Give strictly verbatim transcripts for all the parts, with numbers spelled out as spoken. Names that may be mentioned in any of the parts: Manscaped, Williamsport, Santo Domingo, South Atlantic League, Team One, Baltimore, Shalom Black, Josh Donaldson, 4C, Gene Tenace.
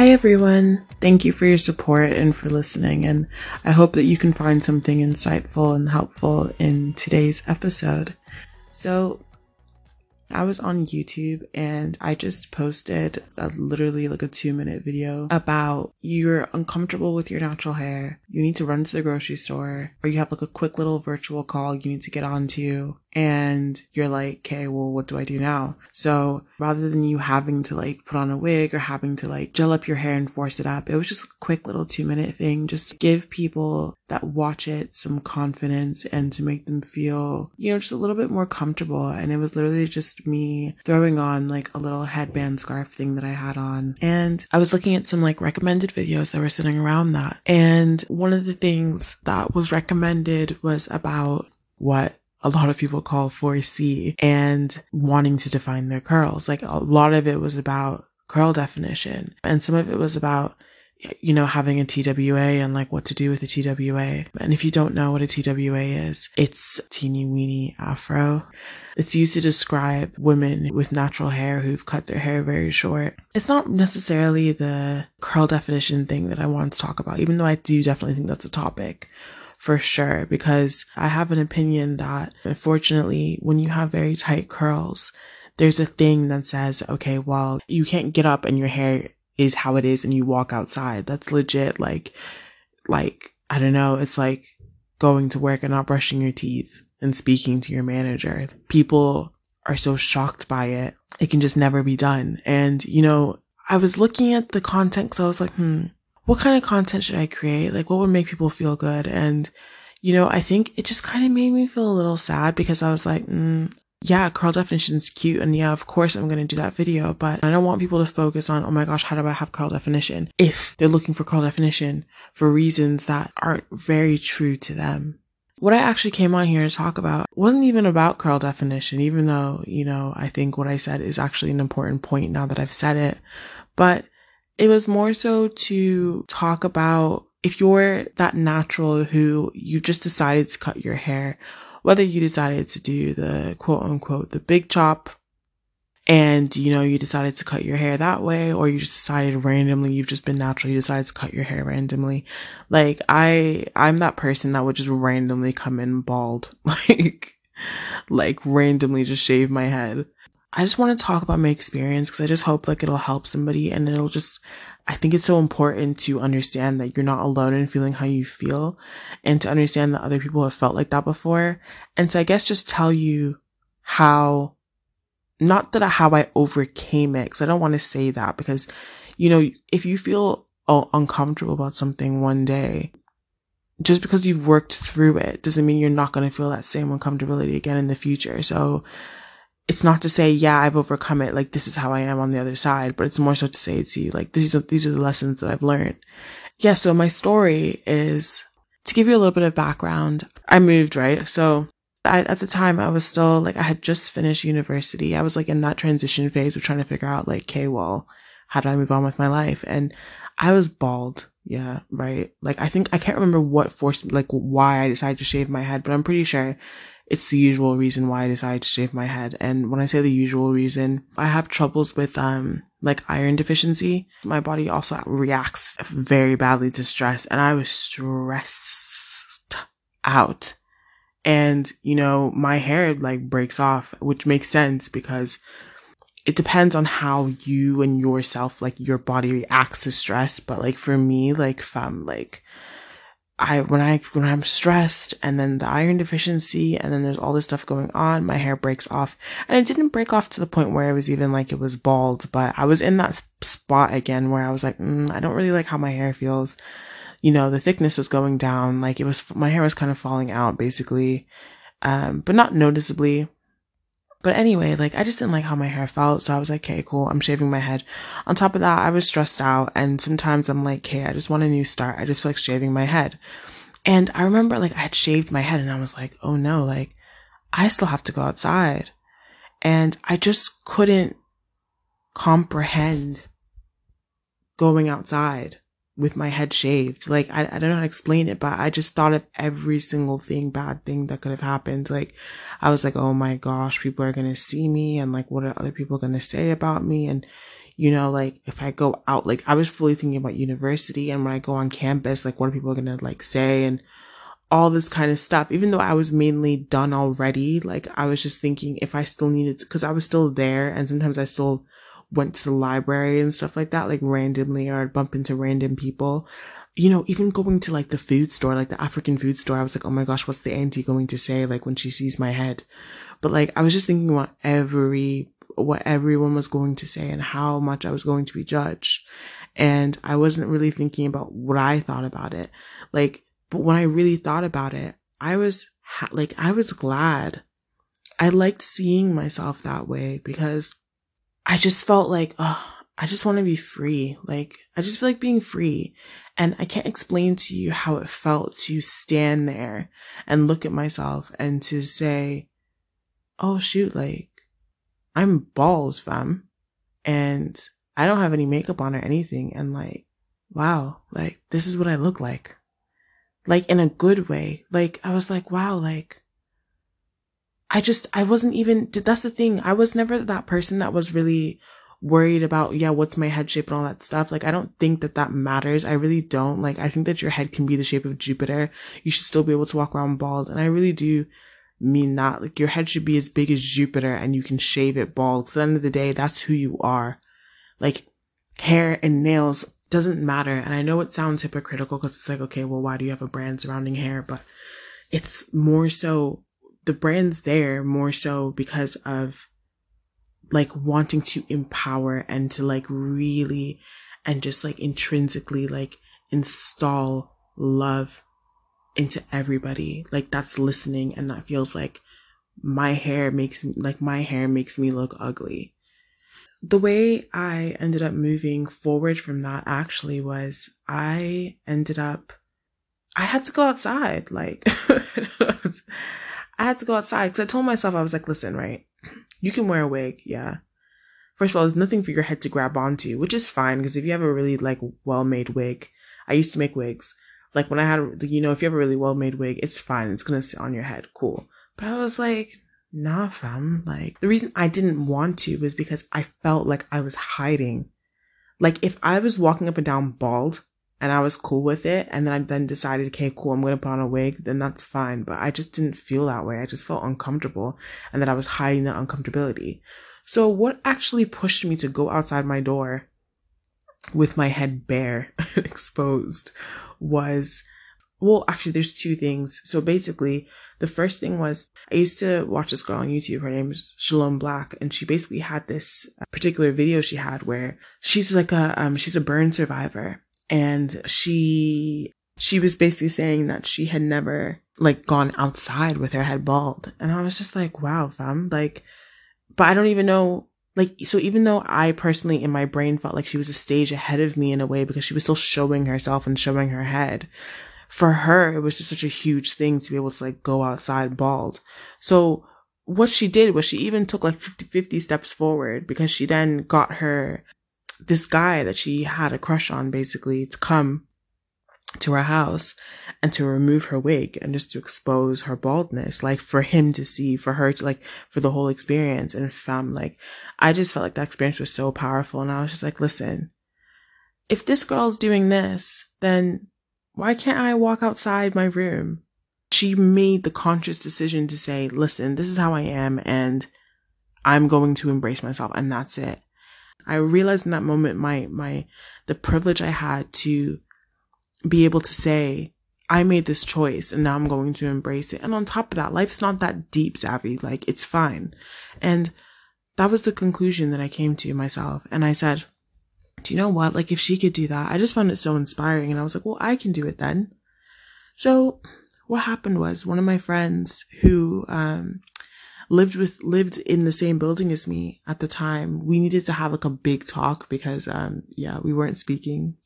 Hi everyone. Thank you for your support and for listening, and I hope that you can find something insightful and helpful in today's episode. So I was on YouTube and I just posted a, literally like a two minute video about you're uncomfortable with your natural hair, you need to run to the grocery store, or you have like a quick little virtual call you need to get onto, and you're like, okay, well, what do I do now? So rather than you having to like put on a wig or having to like gel up your hair and force it up, it was just a quick little two minute thing, just to give people that watch it some confidence and to make them feel, you know, just a little bit more comfortable. And it was literally just me throwing on like a little headband scarf thing that I had on. And I was looking at some like recommended videos that were sitting around that. And one of the things that was recommended was about what a lot of people call four C and wanting to define their curls. Like a lot of it was about curl definition, and some of it was about, you know, having a T W A and like what to do with a T W A. And if you don't know what a T W A is, it's teeny weeny afro. It's used to describe women with natural hair who've cut their hair very short. It's not necessarily the curl definition thing that I want to talk about, even though I do definitely think that's a topic. For sure, because I have an opinion that, unfortunately, when you have very tight curls, there's a thing that says, okay, well, you can't get up and your hair is how it is and you walk outside. That's legit. Like, like, I don't know. It's like going to work and not brushing your teeth and speaking to your manager. People are so shocked by it. It can just never be done. And, you know, I was looking at the content because I was like, hmm. what kind of content should I create? Like, what would make people feel good? And, you know, I think it just kind of made me feel a little sad because I was like, mm, yeah, curl definition's cute. And yeah, of course I'm going to do that video, but I don't want people to focus on, oh my gosh, how do I have curl definition? If they're looking for curl definition for reasons that aren't very true to them. What I actually came on here to talk about wasn't even about curl definition, even though, you know, I think what I said is actually an important point now that I've said it, but it was more so to talk about if you're that natural who you just decided to cut your hair, whether you decided to do the quote unquote, the big chop, and, you know, you decided to cut your hair that way, or you just decided randomly, you've just been natural, you decided to cut your hair randomly. Like I, I'm that person that would just randomly come in bald, like, like randomly just shave my head. I just want to talk about my experience because I just hope like it'll help somebody, and it'll just, I think it's so important to understand that you're not alone in feeling how you feel, and to understand that other people have felt like that before. And so I guess just tell you how, not that I, how I overcame it, because I don't want to say that, because, you know, if you feel oh, uncomfortable about something one day, just because you've worked through it doesn't mean you're not going to feel that same uncomfortability again in the future. So it's not to say, yeah, I've overcome it, like this is how I am on the other side, but it's more so to say to you, like, these are, these are the lessons that I've learned. Yeah, so my story is, to give you a little bit of background, I moved, right? So I, at the time I was still, like, I had just finished university. I was like in that transition phase of trying to figure out like, okay, well, how do I move on with my life? And I was bald. Yeah, right. Like, I think, I can't remember what forced me, like why I decided to shave my head, but I'm pretty sure it's the usual reason why I decided to shave my head. And when I say the usual reason, I have troubles with, um, like iron deficiency. My body also reacts very badly to stress, and I was stressed out. And, you know, my hair like breaks off, which makes sense because it depends on how you and yourself, like your body reacts to stress. But like for me, like fam, like, I, when I, when I'm stressed, and then the iron deficiency, and then there's all this stuff going on, my hair breaks off. And it didn't break off to the point where it was even like it was bald, but I was in that spot again where I was like, mm, I don't really like how my hair feels. You know, the thickness was going down. Like it was, my hair was kind of falling out basically. Um, but not noticeably. But anyway, like, I just didn't like how my hair felt. So I was like, okay, cool, I'm shaving my head. On top of that, I was stressed out. And sometimes I'm like, okay, I just want a new start. I just feel like shaving my head. And I remember, like, I had shaved my head and I was like, oh no, like, I still have to go outside. And I just couldn't comprehend going outside with my head shaved. Like, I, I don't know how to explain it, but I just thought of every single thing, bad thing that could have happened. Like, I was like, oh my gosh, people are going to see me, and like, what are other people going to say about me? And, you know, like if I go out, like I was fully thinking about university, and when I go on campus, like what are people going to like say and all this kind of stuff, even though I was mainly done already. Like I was just thinking if I still needed to, cause I was still there. And sometimes I still went to the library and stuff like that, like randomly, or I'd bump into random people. You know, even going to like the food store, like the African food store, I was like, oh my gosh, what's the auntie going to say? Like when she sees my head. But like, I was just thinking about every, what everyone was going to say and how much I was going to be judged. And I wasn't really thinking about what I thought about it. Like, but when I really thought about it, I was ha- like, I was glad. I liked seeing myself that way because I just felt like, oh, I just want to be free. Like, I just feel like being free. And I can't explain to you how it felt to stand there and look at myself and to say, oh shoot, like, I'm balls, fam. And I don't have any makeup on or anything. And like, wow, like, this is what I look like. Like, in a good way. Like, I was like, wow, like, I just, I wasn't even, that's the thing. I was never that person that was really worried about, yeah, what's my head shape and all that stuff. Like, I don't think that that matters. I really don't. Like, I think that your head can be the shape of Jupiter. You should still be able to walk around bald. And I really do mean that. Like, your head should be as big as Jupiter and you can shave it bald. At the end of the day, that's who you are. Like, hair and nails doesn't matter. And I know it sounds hypocritical because it's like, okay, well, why do you have a brand surrounding hair? But it's more so, the brand's there more so because of like wanting to empower and to like really and just like intrinsically like install love into everybody. Like, that's listening, and that feels like my hair makes like my hair makes me look ugly. The way I ended up moving forward from that actually was I ended up I had to go outside. Like I had to go outside because I told myself, I was like, listen, right, you can wear a wig, yeah. First of all, there's nothing for your head to grab onto, which is fine, because if you have a really, like, well-made wig, I used to make wigs. Like, when I had, you know, if you have a really well-made wig, it's fine. It's going to sit on your head. Cool. But I was like, nah, fam. Like, the reason I didn't want to was because I felt like I was hiding. Like, if I was walking up and down bald, and I was cool with it, and then I then decided, okay, cool, I'm going to put on a wig, then that's fine. But I just didn't feel that way. I just felt uncomfortable, and that I was hiding that uncomfortability. So what actually pushed me to go outside my door with my head bare and exposed was, well, actually, there's two things. So basically, the first thing was, I used to watch this girl on YouTube. Her name is Shalom Black, and she basically had this particular video she had where she's like a, um, she's a burn survivor. And she, she was basically saying that she had never like gone outside with her head bald. And I was just like, wow, fam, like, but I don't even know, like, so even though I personally in my brain felt like she was a stage ahead of me in a way, because she was still showing herself and showing her head, for her, it was just such a huge thing to be able to like go outside bald. So what she did was she even took like fifty, fifty steps forward, because she then got her, this guy that she had a crush on basically to come to her house and to remove her wig and just to expose her baldness, like for him to see, for her to like, for the whole experience. And fam, like, I just felt like that experience was so powerful. And I was just like, listen, if this girl's doing this, then why can't I walk outside my room? She made the conscious decision to say, listen, this is how I am, and I'm going to embrace myself, and that's it. I realized in that moment, my, my, the privilege I had to be able to say, I made this choice and now I'm going to embrace it. And on top of that, life's not that deep, savvy. Like, it's fine. And that was the conclusion that I came to myself. And I said, do you know what? Like, if she could do that, I just found it so inspiring. And I was like, well, I can do it then. So what happened was, one of my friends who, um, lived with, lived in the same building as me at the time, we needed to have like a big talk because, um, yeah, we weren't speaking.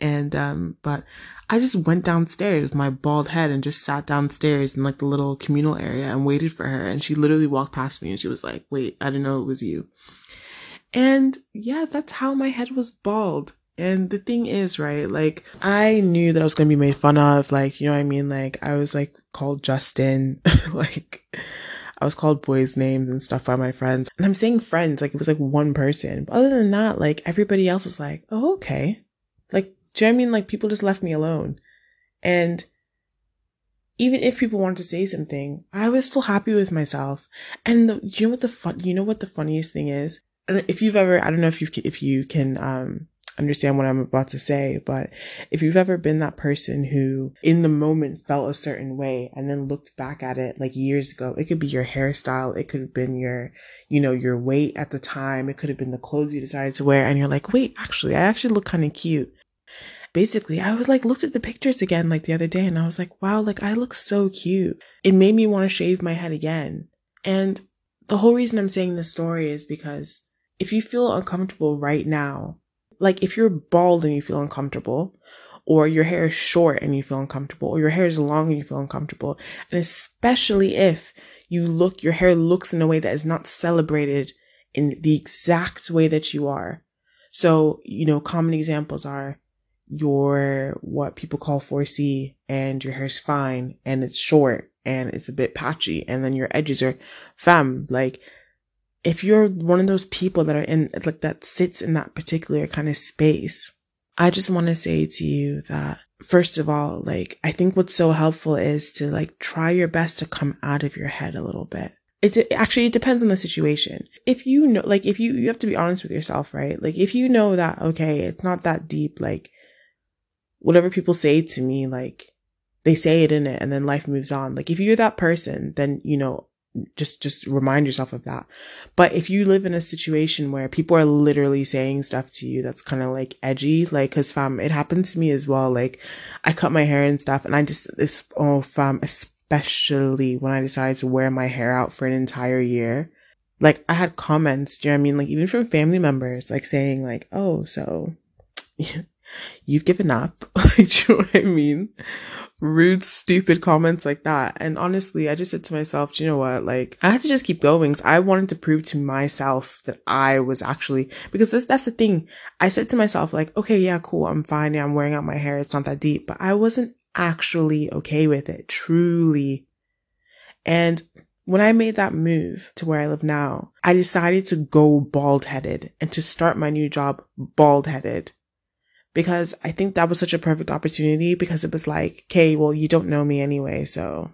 and, um, but I just went downstairs with my bald head and just sat downstairs in like the little communal area and waited for her. And she literally walked past me and she was like, wait, I didn't know it was you. And yeah, that's how my head was bald. And the thing is, right, like, I knew that I was going to be made fun of. Like, you know what I mean? Like, I was like called Justin, like, I was called boys' names and stuff by my friends. And I'm saying friends, like it was like one person. But other than that, like everybody else was like, oh, okay. Like, do you know what I mean? Like people just left me alone. And even if people wanted to say something, I was still happy with myself. And the, you know what the fun, you know what the funniest thing is? If you've ever, I don't know if you if you can um understand what I'm about to say, but if you've ever been that person who in the moment felt a certain way and then looked back at it like years ago, it could be your hairstyle, it could have been your, you know, your weight at the time, it could have been the clothes you decided to wear, and you're like, wait, actually, I actually look kind of cute. Basically, I was like, looked at the pictures again, like the other day, and I was like, wow, like I look so cute. It made me want to shave my head again. And the whole reason I'm saying this story is because if you feel uncomfortable right now, like if you're bald and you feel uncomfortable, or your hair is short and you feel uncomfortable, or your hair is long and you feel uncomfortable, and especially if you look, your hair looks in a way that is not celebrated in the exact way that you are. So, you know, common examples are your what people call four C, and your hair's fine and it's short and it's a bit patchy, and then your edges are femme. Like if you're one of those people that are in like that sits in that particular kind of space, I just want to say to you that first of all, like I think what's so helpful is to like try your best to come out of your head a little bit. It's actually, it depends on the situation. If you know, like if you you have to be honest with yourself, right? Like if you know that, okay, it's not that deep, like whatever people say to me, like they say it in it and then life moves on. Like if you're that person, then, you know, just, just remind yourself of that. But if you live in a situation where people are literally saying stuff to you, that's kind of like edgy, like, cause fam, it happened to me as well. Like I cut my hair and stuff, and I just, it's oh fam, especially when I decided to wear my hair out for an entire year. Like I had comments, do you know what I mean? Like even from family members, like saying like, oh, so you've given up. Do you know what I mean? Rude, stupid comments like that. And honestly, I just said to myself, do you know what? Like, I had to just keep going. So I wanted to prove to myself that I was actually, because that's, that's the thing. I said to myself, like, okay, yeah, cool. I'm fine. Yeah, I'm wearing out my hair. It's not that deep, but I wasn't actually okay with it, truly. And when I made that move to where I live now, I decided to go bald headed and to start my new job bald headed. Because I think that was such a perfect opportunity, because it was like, okay, well, you don't know me anyway. So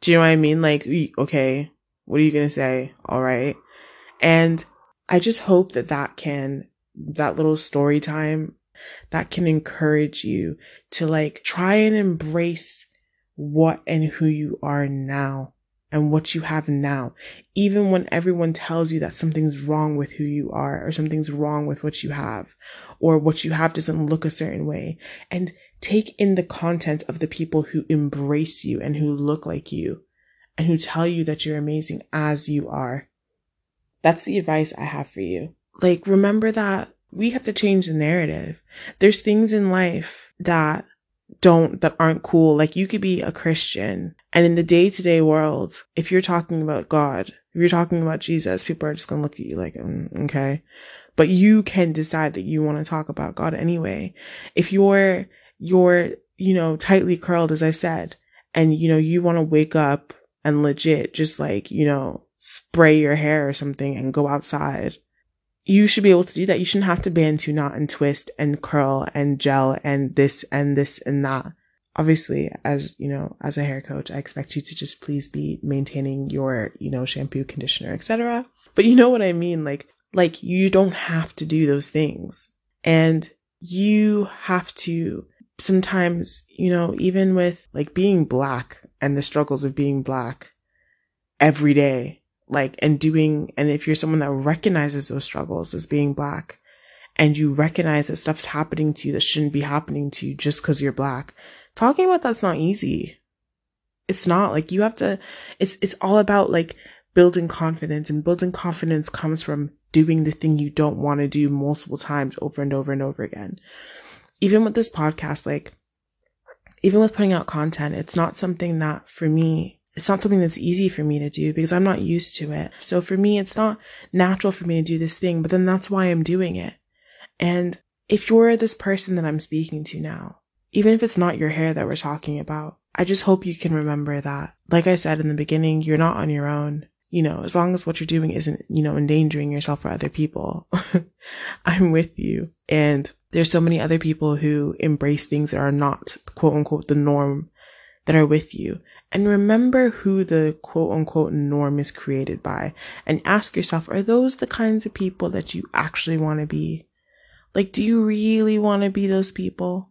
do you know what I mean? Like, okay, what are you going to say? All right. And I just hope that that can, that little story time, that can encourage you to like try and embrace what and who you are now and what you have now. Even when everyone tells you that something's wrong with who you are, or something's wrong with what you have, or what you have doesn't look a certain way, and take in the content of the people who embrace you and who look like you and who tell you that you're amazing as you are. That's the advice I have for you. Like, remember that we have to change the narrative. There's things in life that don't, that aren't cool. Like you could be a Christian, and in the day-to-day world, if you're talking about God, if you're talking about Jesus, people are just going to look at you like, mm, okay. But you can decide that you want to talk about God anyway. If you're, you're, you know, tightly curled, as I said, and you know, you want to wake up and legit just like, you know, spray your hair or something and go outside, you should be able to do that. You shouldn't have to bantu knot and twist and curl and gel and this and this and that. Obviously, as you know, as a hair coach, I expect you to just please be maintaining your, you know, shampoo, conditioner, et cetera. But you know what I mean? Like, like you don't have to do those things, and you have to sometimes, you know, even with like being Black and the struggles of being Black every day. Like, and doing, and if you're someone that recognizes those struggles as being Black, and you recognize that stuff's happening to you that shouldn't be happening to you just because you're Black, talking about that's not easy. It's not like you have to, it's, it's all about like building confidence, and building confidence comes from doing the thing you don't want to do multiple times over and over and over again. Even with this podcast, like even with putting out content, it's not something that for me, it's not something that's easy for me to do, because I'm not used to it. So for me, it's not natural for me to do this thing, but then that's why I'm doing it. And if you're this person that I'm speaking to now, even if it's not your hair that we're talking about, I just hope you can remember that, like I said in the beginning, you're not on your own. You know, as long as what you're doing isn't, you know, endangering yourself or other people, I'm with you. And there's so many other people who embrace things that are not, quote unquote, the norm, that are with you. And remember who the quote unquote norm is created by, and ask yourself, are those the kinds of people that you actually want to be? Like, do you really want to be those people?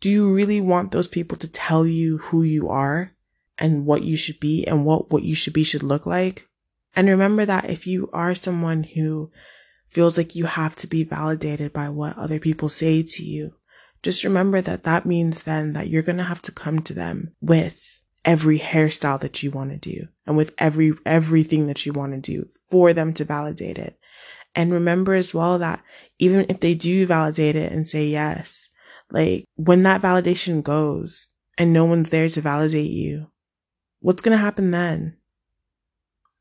Do you really want those people to tell you who you are and what you should be and what what you should be should look like? And remember that if you are someone who feels like you have to be validated by what other people say to you, just remember that that means then that you're going to have to come to them with every hairstyle that you want to do and with every everything that you want to do for them to validate it. And remember as well that even if they do validate it and say yes, like, when that validation goes and no one's there to validate you, what's going to happen then?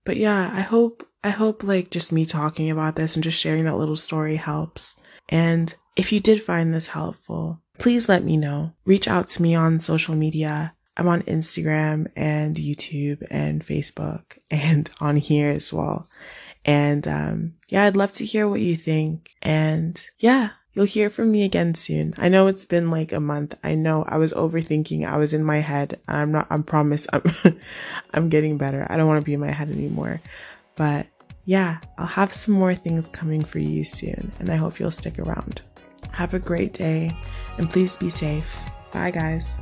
But yeah, I hope, I hope like just me talking about this and just sharing that little story helps. And if you did find this helpful, please let me know. Reach out to me on social media. I'm on Instagram and YouTube and Facebook and on here as well. And um, yeah, I'd love to hear what you think. And yeah. You'll hear from me again soon. I know it's been like a month. I know I was overthinking. I was in my head. I'm not, I promise I'm, I'm getting better. I don't want to be in my head anymore. But yeah, I'll have some more things coming for you soon. And I hope you'll stick around. Have a great day and please be safe. Bye guys.